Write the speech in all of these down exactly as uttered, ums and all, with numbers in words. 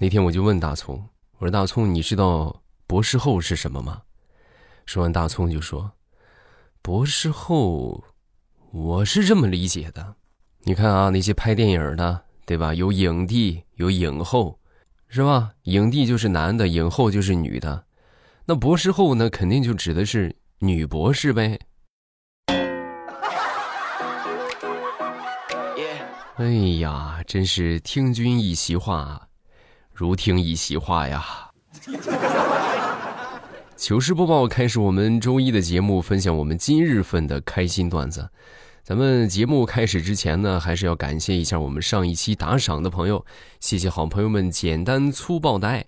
那天我就问大葱，我说大葱，你知道博士后是什么吗？说完大葱就说，博士后我是这么理解的，你看啊，那些拍电影的，对吧，有影帝有影后，是吧？影帝就是男的，影后就是女的，那博士后呢肯定就指的是女博士呗。哎呀，真是听君一席话如听一席话呀。糗事播报开始我们周一的节目，分享我们今日份的开心段子。咱们节目开始之前呢，还是要感谢一下我们上一期打赏的朋友，谢谢好朋友们简单粗暴的爱。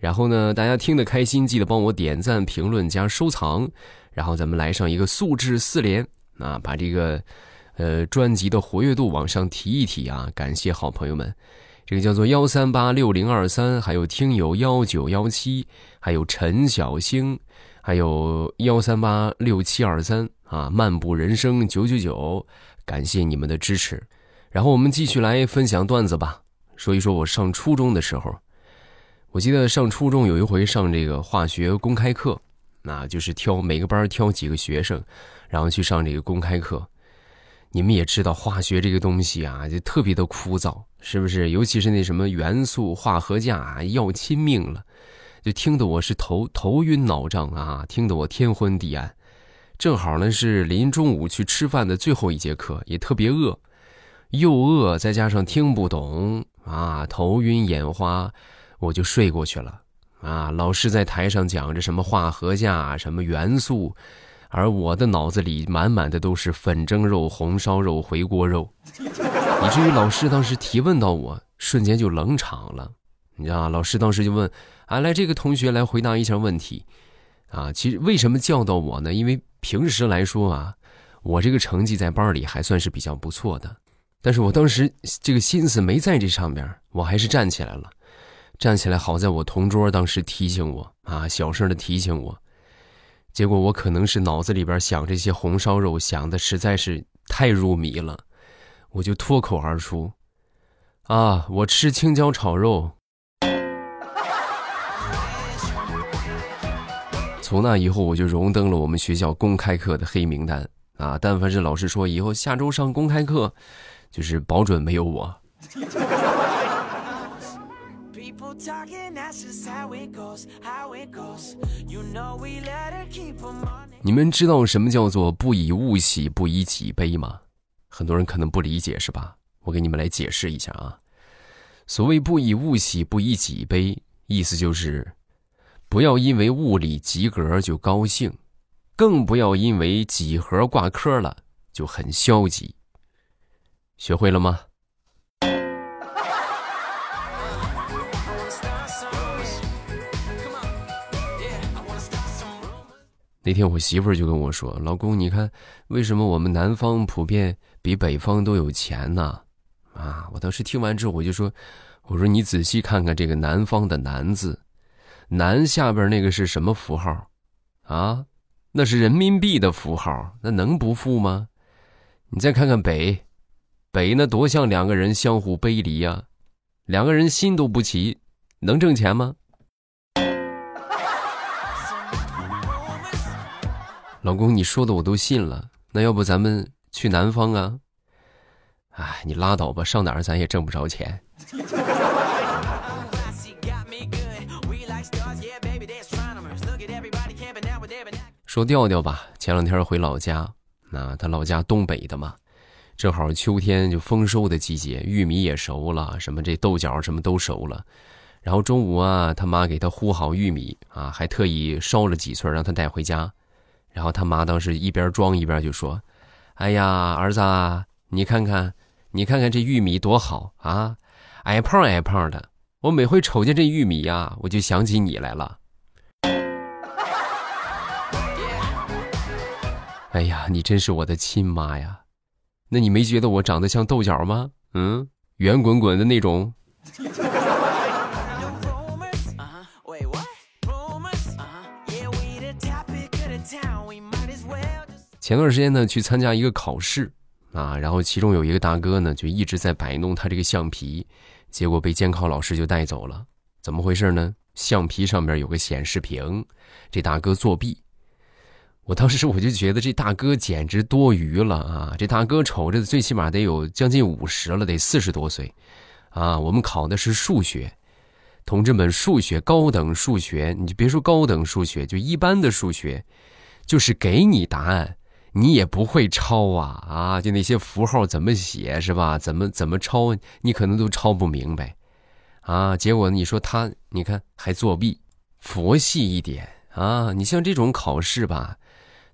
然后呢，大家听得开心，记得帮我点赞评论加收藏，然后咱们来上一个素质四连啊，把这个呃专辑的活跃度往上提一提啊，感谢好朋友们。这个叫做一三八六零二三，还有听友一九一七，还有陈小星，还有一三八六七二三啊，漫步人生九九九，感谢你们的支持。然后我们继续来分享段子吧，说一说我上初中的时候。我记得上初中有一回上这个化学公开课，那就是挑每个班挑几个学生，然后去上这个公开课。你们也知道化学这个东西啊，就特别的枯燥，是不是？尤其是那什么元素化合价啊，要亲命了，就听得我是头头晕脑胀啊，听得我天昏地暗。正好呢是临中午去吃饭的最后一节课，也特别饿，又饿再加上听不懂啊，头晕眼花，我就睡过去了啊。老师在台上讲着什么化合价，什么元素，而我的脑子里满满的都是粉蒸肉、红烧肉、回锅肉，以至于老师当时提问到我，瞬间就冷场了。你知道，老师当时就问：“啊，来这个同学来回答一下问题。”啊，其实为什么叫到我呢？因为平时来说啊，我这个成绩在班里还算是比较不错的，但是我当时这个心思没在这上边，我还是站起来了。站起来，好在我同桌当时提醒我啊，小声的提醒我。结果我可能是脑子里边想这些红烧肉想的实在是太入迷了，我就脱口而出啊，我吃青椒炒肉。从那以后我就荣登了我们学校公开课的黑名单啊！但凡是老师说以后下周上公开课，就是保准没有我。你们知道什么叫做不以物喜，不以己悲吗？很多人可能不理解，是吧？我给你们来解释一下啊。所谓不以物喜，不以己悲，意思就是不要因为物理及格就高兴，更不要因为几何挂科了就很消极。学会了吗？那天我媳妇儿就跟我说，老公你看为什么我们南方普遍比北方都有钱呢？啊，我当时听完之后我就说，我说你仔细看看这个南方的南字，南下边那个是什么符号啊？那是人民币的符号，那能不富吗？你再看看北，北那多像两个人相互背离啊，两个人心都不齐，能挣钱吗？老公你说的我都信了，那要不咱们去南方啊？哎，你拉倒吧，上哪儿咱也挣不着钱。说调调吧，前两天回老家，那他老家东北的嘛，正好秋天就丰收的季节，玉米也熟了，什么这豆角什么都熟了。然后中午啊，他妈给他烀好玉米啊，还特意烧了几穗让他带回家。然后他妈当时一边装一边就说，哎呀儿子啊，你看看你看看这玉米多好啊，矮胖矮胖的，我每回瞅见这玉米啊，我就想起你来了。哎呀，你真是我的亲妈呀，那你没觉得我长得像豆角吗？嗯，圆滚滚的那种。前段时间呢，去参加一个考试啊，然后其中有一个大哥呢，就一直在摆弄他这个橡皮，结果被监考老师就带走了。怎么回事呢？橡皮上面有个显示屏，这大哥作弊。我当时我就觉得这大哥简直多余了啊！这大哥瞅着最起码得有将近五十了，得四十多岁啊！我们考的是数学，同志们，数学高等数学，你就别说高等数学，就一般的数学，就是给你答案，你也不会抄啊啊！就那些符号怎么写是吧？怎么怎么抄，你可能都抄不明白啊！结果你说他，你看还作弊，佛系一点啊！你像这种考试吧。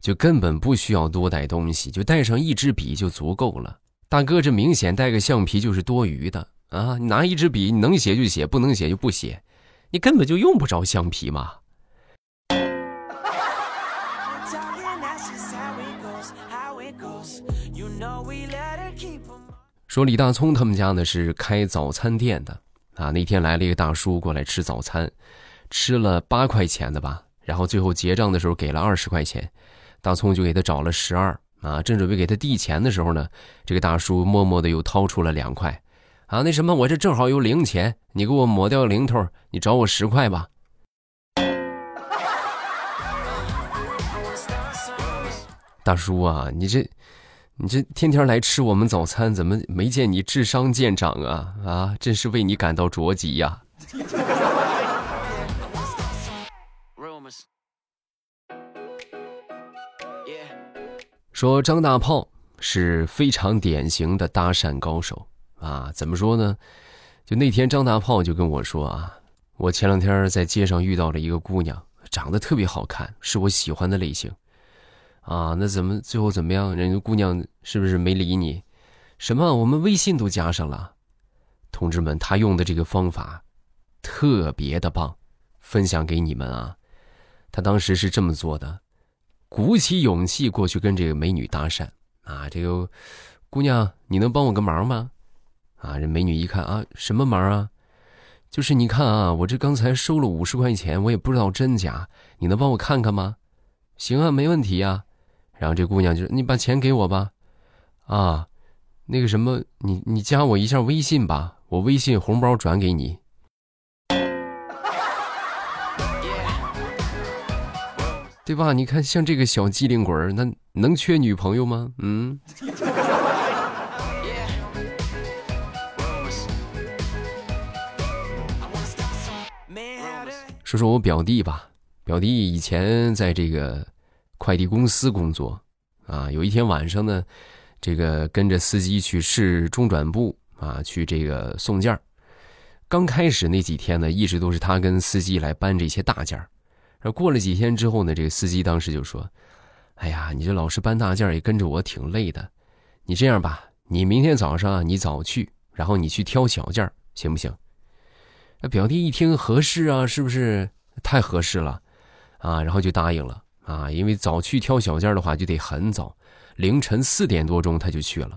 就根本不需要多带东西，就带上一支笔就足够了。大哥这明显带个橡皮就是多余的啊！你拿一支笔，你能写就写，不能写就不写，你根本就用不着橡皮嘛。说李大聪他们家呢是开早餐店的啊，那天来了一个大叔过来吃早餐，吃了八块钱的吧，然后最后结账的时候给了二十块钱。大葱就给他找了十二啊，正准备给他递钱的时候呢，这个大叔默默的又掏出了两块，啊，那什么，我这正好有零钱，你给我抹掉零头，你找我十块吧。大叔啊，你这，你这天天来吃我们早餐，怎么没见你智商见长啊？啊，真是为你感到着急呀、啊。说张大炮是非常典型的搭讪高手啊，怎么说呢？就那天张大炮就跟我说啊，我前两天在街上遇到了一个姑娘，长得特别好看，是我喜欢的类型啊。那怎么最后怎么样？人家姑娘是不是没理你？什么？我们微信都加上了。同志们，他用的这个方法特别的棒，分享给你们啊。他当时是这么做的。鼓起勇气过去跟这个美女搭讪啊，这个姑娘，你能帮我个忙吗？啊，这美女一看啊，什么忙啊？就是你看啊，我这刚才收了五十块钱，我也不知道真假，你能帮我看看吗？行啊，没问题啊。然后这姑娘就你把钱给我吧，啊，那个什么，你你加我一下微信吧，我微信红包转给你。对吧？你看像这个小机灵鬼，那能缺女朋友吗？嗯。说说我表弟吧，表弟以前在这个快递公司工作啊。有一天晚上呢，这个跟着司机去市中转部啊，去这个送件。刚开始那几天呢，一直都是他跟司机来搬这些大件。而过了几天之后呢，这个司机当时就说，哎呀，你这老是搬大件也跟着我挺累的，你这样吧，你明天早上你早去，然后你去挑小件行不行？表弟一听合适啊，是不是太合适了啊？然后就答应了啊，因为早去挑小件的话就得很早，凌晨四点多钟他就去了。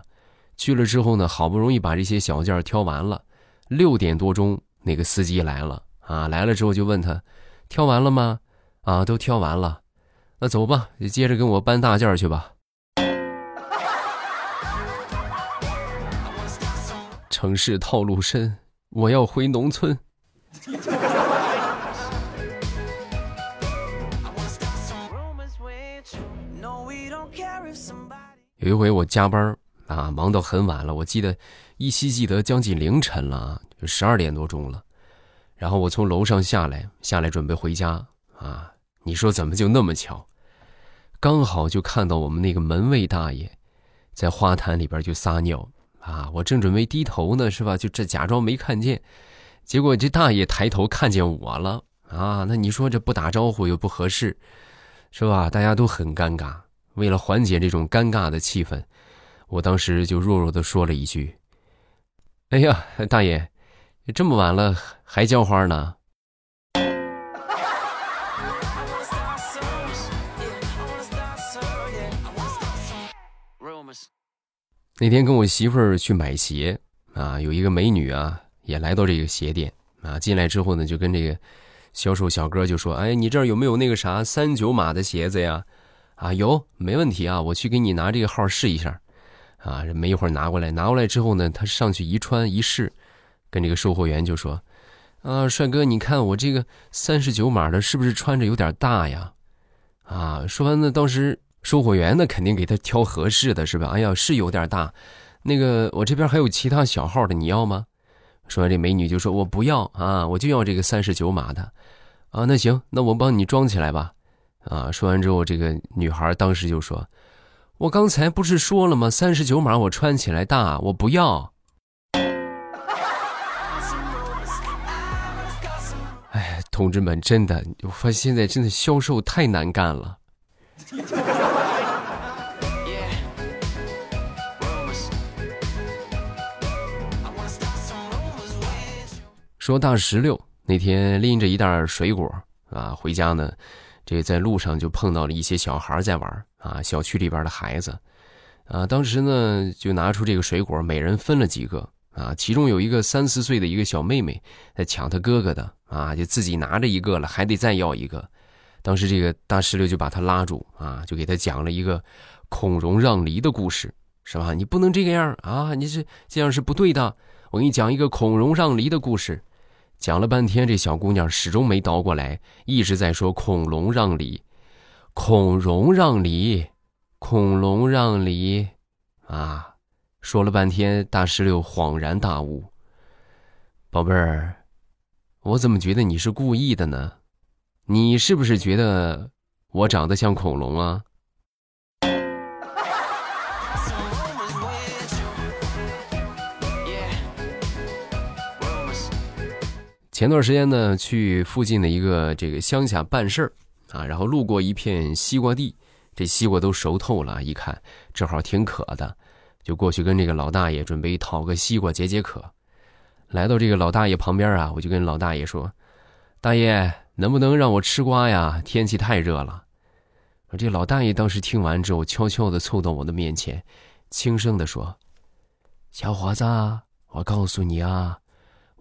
去了之后呢，好不容易把这些小件挑完了，六点多钟那个司机来了啊，来了之后就问他，挑完了吗？啊，都挑完了，那走吧，你接着跟我搬大件去吧。城市套路深，我要回农村。有一回我加班啊，忙到很晚了，我记得依稀记得将近凌晨了啊，就十二点多钟了。然后我从楼上下来，下来准备回家。啊，你说怎么就那么巧，刚好就看到我们那个门卫大爷在花坛里边就撒尿啊！我正准备低头呢，是吧？就这假装没看见，结果这大爷抬头看见我了啊！那你说这不打招呼又不合适，是吧？大家都很尴尬。为了缓解这种尴尬的气氛，我当时就弱弱的说了一句：“哎呀，大爷，这么晚了还浇花呢？”那天跟我媳妇儿去买鞋啊，有一个美女啊也来到这个鞋店啊，进来之后呢就跟这个销售小哥就说，哎，你这儿有没有那个啥三九码的鞋子呀？啊，有，没问题啊，我去给你拿这个号试一下啊。没一会儿拿过来拿过来之后呢，他上去一穿一试，跟这个售货员就说，啊，帅哥你看我这个三十九码的是不是穿着有点大呀？啊，说完呢，当时售货员呢肯定给他挑合适的，是吧？哎呀，是有点大，那个我这边还有其他小号的，你要吗？说完这美女就说，我不要啊，我就要这个三十九码的。啊，那行，那我帮你装起来吧。啊，说完之后，这个女孩当时就说，我刚才不是说了吗？三十九码我穿起来大，我不要。哎，同志们，真的，我发现现在真的销售太难干了。说大石榴那天拎着一袋水果啊回家呢，这在路上就碰到了一些小孩在玩啊，小区里边的孩子啊，当时呢就拿出这个水果，每人分了几个啊，其中有一个三四岁的一个小妹妹在抢她哥哥的啊，就自己拿着一个了，还得再要一个。当时这个大石榴就把她拉住啊，就给她讲了一个孔融让梨的故事，是吧？你不能这个样啊，你是这样是不对的。我给你讲一个孔融让梨的故事。讲了半天，这小姑娘始终没倒过来，一直在说孔融让梨，孔融让梨，孔融让梨啊！说了半天，大石榴恍然大悟：宝贝儿，我怎么觉得你是故意的呢？你是不是觉得我长得像恐龙啊？前段时间呢，去附近的一个这个乡下办事儿啊，然后路过一片西瓜地，这西瓜都熟透了，一看正好挺渴的，就过去跟这个老大爷准备讨个西瓜解解渴。来到这个老大爷旁边啊，我就跟老大爷说：“大爷，能不能让我吃瓜呀？天气太热了。”这老大爷当时听完之后，悄悄地凑到我的面前，轻声地说：“小伙子，我告诉你啊。”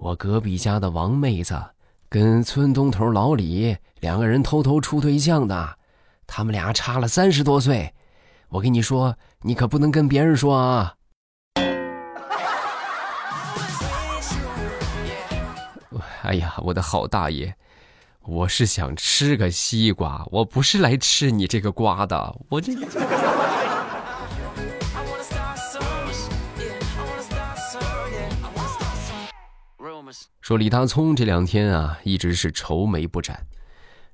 我隔壁家的王妹子跟村东头老李两个人偷偷处对象的，他们俩差了三十多岁，我跟你说，你可不能跟别人说啊！哎呀，我的好大爷，我是想吃个西瓜，我不是来吃你这个瓜的，我这……说李大聪这两天啊一直是愁眉不展，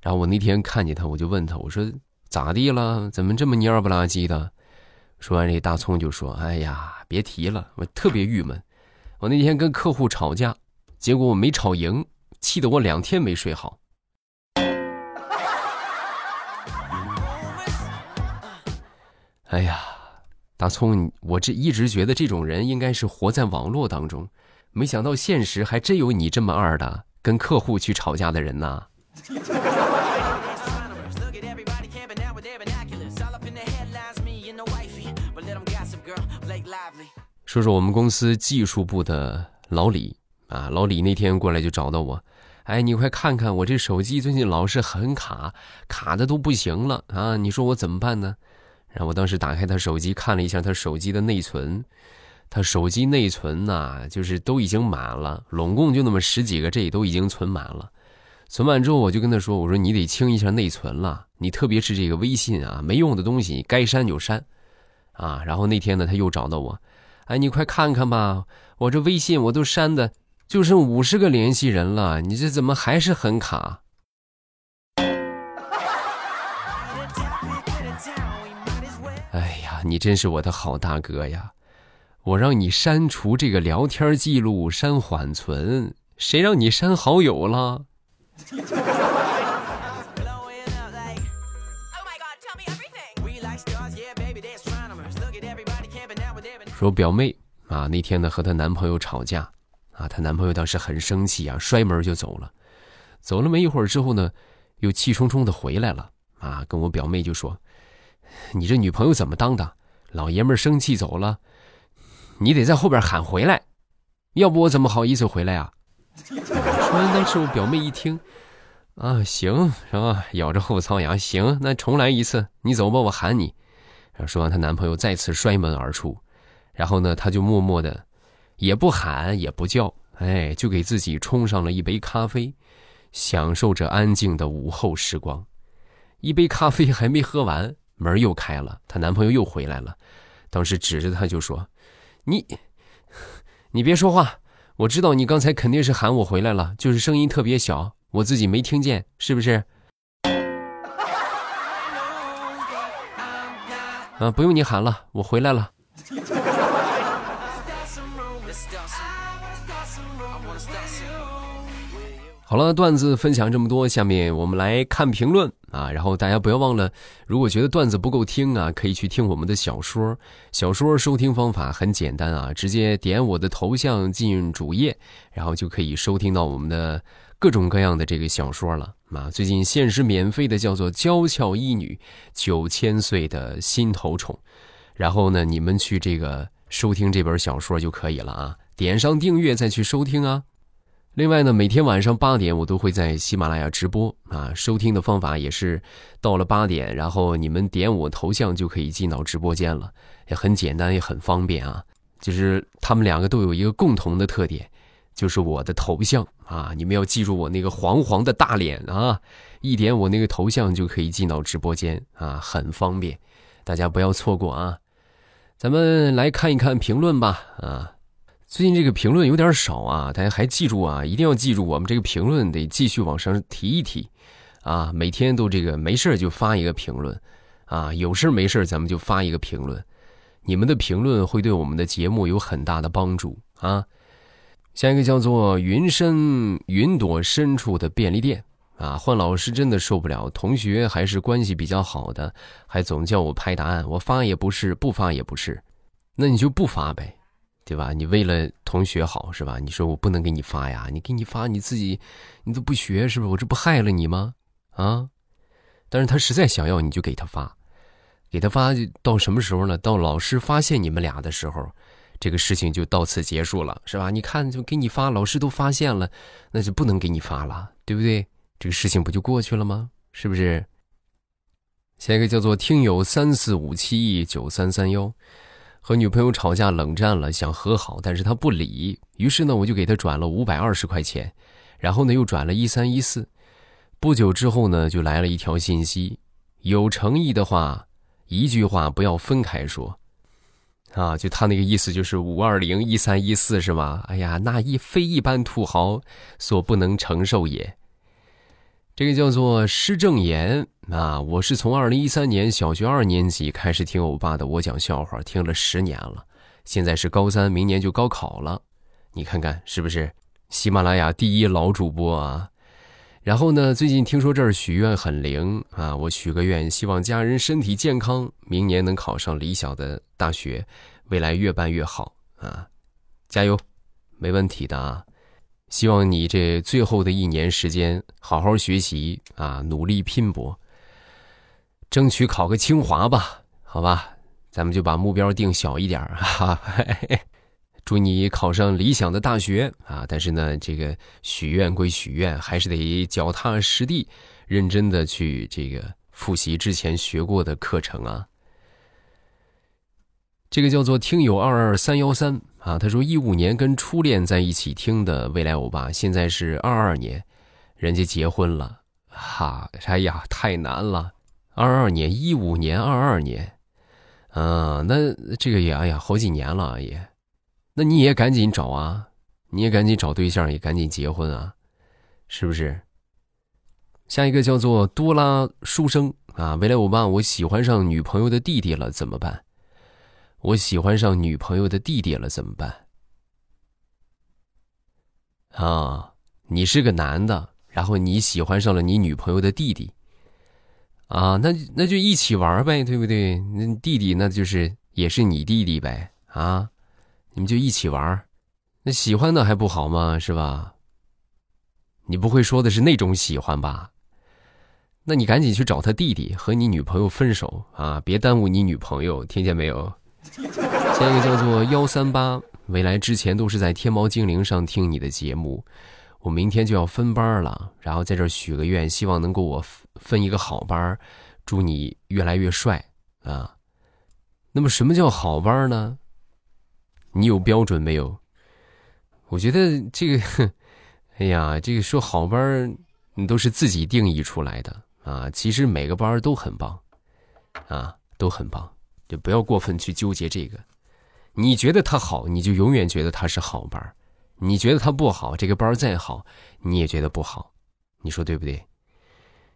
然后我那天看见他，我就问他，我说咋地了，怎么这么蔫不拉几的？说完这大聪就说，哎呀别提了，我特别郁闷，我那天跟客户吵架，结果我没吵赢，气得我两天没睡好。哎呀大聪，我这一直觉得这种人应该是活在网络当中，没想到现实还真有你这么二的，跟客户去吵架的人呐。说说我们公司技术部的老李啊，老李那天过来就找到我，哎，你快看看我这手机最近老是很卡，卡的都不行了啊，你说我怎么办呢？然后我当时打开他手机，看了一下他手机的内存。他手机内存啊，就是都已经满了，拢共就那么十几个 G 都已经存满了。存满之后我就跟他说，我说你得清一下内存了，你特别是这个微信啊，没用的东西该删就删啊。然后那天呢他又找到我，哎你快看看吧，我这微信我都删的就剩五十个联系人了，你这怎么还是很卡？哎呀你真是我的好大哥呀，我让你删除这个聊天记录，删缓存，谁让你删好友了？说表妹啊，那天呢和她男朋友吵架啊，她男朋友当时很生气啊，摔门就走了。走了没一会儿之后呢，又气冲冲的回来了啊，跟我表妹就说：“你这女朋友怎么当的？老爷们生气走了。”你得在后边喊回来，要不我怎么好意思回来啊？说完当时我表妹一听啊，行是吧，咬着后槽牙，行那重来一次，你走吧我喊你。然后说完她男朋友再次摔门而出，然后呢她就默默的也不喊也不叫哎，就给自己冲上了一杯咖啡，享受着安静的午后时光。一杯咖啡还没喝完，门又开了，她男朋友又回来了。当时指着她就说：“你，你别说话，我知道你刚才肯定是喊我回来了，就是声音特别小，我自己没听见，是不是？”啊，不用你喊了，我回来了。好了，段子分享这么多，下面我们来看评论啊。然后大家不要忘了，如果觉得段子不够听啊，可以去听我们的小说。小说收听方法很简单啊，直接点我的头像进主页，然后就可以收听到我们的各种各样的这个小说了啊。最近限时免费的叫做《娇俏一女九千岁的心头宠》，然后呢，你们去这个收听这本小说就可以了啊，点上订阅再去收听啊。另外呢，每天晚上八点我都会在喜马拉雅直播啊，收听的方法也是到了八点，然后你们点我头像就可以进到直播间了，也很简单也很方便啊。就是他们两个都有一个共同的特点，就是我的头像啊，你们要记住我那个黄黄的大脸啊，一点我那个头像就可以进到直播间啊，很方便，大家不要错过啊。咱们来看一看评论吧啊。最近这个评论有点少啊，大家还记住啊，一定要记住我们这个评论得继续往上提一提啊，每天都这个没事就发一个评论啊，有事没事咱们就发一个评论，你们的评论会对我们的节目有很大的帮助啊。下一个叫做云深云朵深处的便利店啊，换老师真的受不了，同学还是关系比较好的，还总叫我拍答案，我发也不是不发也不是，那你就不发呗，对吧？你为了同学好是吧？你说我不能给你发呀，你给你发你自己你都不学，是不是？我这不害了你吗？啊！但是他实在想要你就给他发，给他发到什么时候呢？到老师发现你们俩的时候，这个事情就到此结束了，是吧？你看就给你发，老师都发现了，那就不能给你发了，对不对？这个事情不就过去了吗？是不是？下一个叫做听友三四五七一九三三幺。和女朋友吵架冷战了，想和好，但是她不理，于是呢我就给她转了五百二十块钱，然后呢又转了一三一四。不久之后呢就来了一条信息，有诚意的话一句话不要分开说啊，就她那个意思就是五二零一三一四是吗？哎呀，那一非一般土豪所不能承受也。这个叫做施正言啊，我是从二零一三年小学二年级开始听欧巴的我讲笑话，听了十年了，现在是高三，明年就高考了，你看看是不是喜马拉雅第一老主播啊。然后呢最近听说这儿许愿很灵啊，我许个愿，希望家人身体健康，明年能考上理想的大学，未来越办越好啊，加油，没问题的啊。希望你这最后的一年时间好好学习啊，努力拼搏，争取考个清华吧，好吧，咱们就把目标定小一点啊。祝你考上理想的大学啊！但是呢，这个许愿归许愿，还是得脚踏实地，认真的去这个复习之前学过的课程啊。这个叫做听友二二三一三啊，他说一五年跟初恋在一起听的未来欧巴，现在是二二年，人家结婚了哈，哎呀太难了，二二年一五年二二年啊，那这个也哎呀好几年了也，那你也赶紧找啊，你也赶紧找对象，也赶紧结婚啊，是不是？下一个叫做多拉书生啊，未来欧巴，我喜欢上女朋友的弟弟了怎么办？我喜欢上女朋友的弟弟了怎么办啊？你是个男的，然后你喜欢上了你女朋友的弟弟啊，那那就一起玩呗，对不对？那弟弟那就是也是你弟弟呗啊，你们就一起玩，那喜欢的还不好吗？是吧？你不会说的是那种喜欢吧？那你赶紧去找他弟弟，和你女朋友分手啊，别耽误你女朋友，听见没有？下一个叫做一三八，未来之前都是在天猫精灵上听你的节目，我明天就要分班了，然后在这许个愿，希望能给我分一个好班，祝你越来越帅啊。那么什么叫好班呢？你有标准没有？我觉得这个，哎呀，这个说好班都是自己定义出来的啊，其实每个班都很棒啊，都很棒，就不要过分去纠结这个。你觉得他好，你就永远觉得他是好班，你觉得他不好，这个班再好你也觉得不好，你说对不对？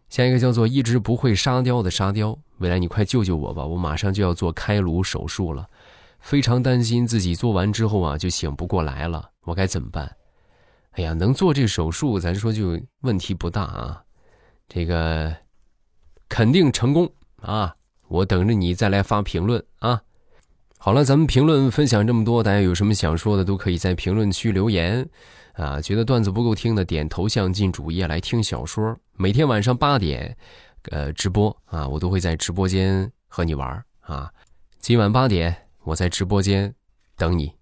下一个叫做一直不会沙雕的沙雕，未来你快救救我吧，我马上就要做开颅手术了，非常担心自己做完之后啊就醒不过来了，我该怎么办？哎呀，能做这手术咱说就问题不大啊，这个肯定成功啊，我等着你再来发评论啊。好了，咱们评论分享这么多，大家有什么想说的都可以在评论区留言啊。觉得段子不够听的，点头像进主页来听小说，每天晚上八点呃，直播啊，我都会在直播间和你玩啊。今晚八点我在直播间等你。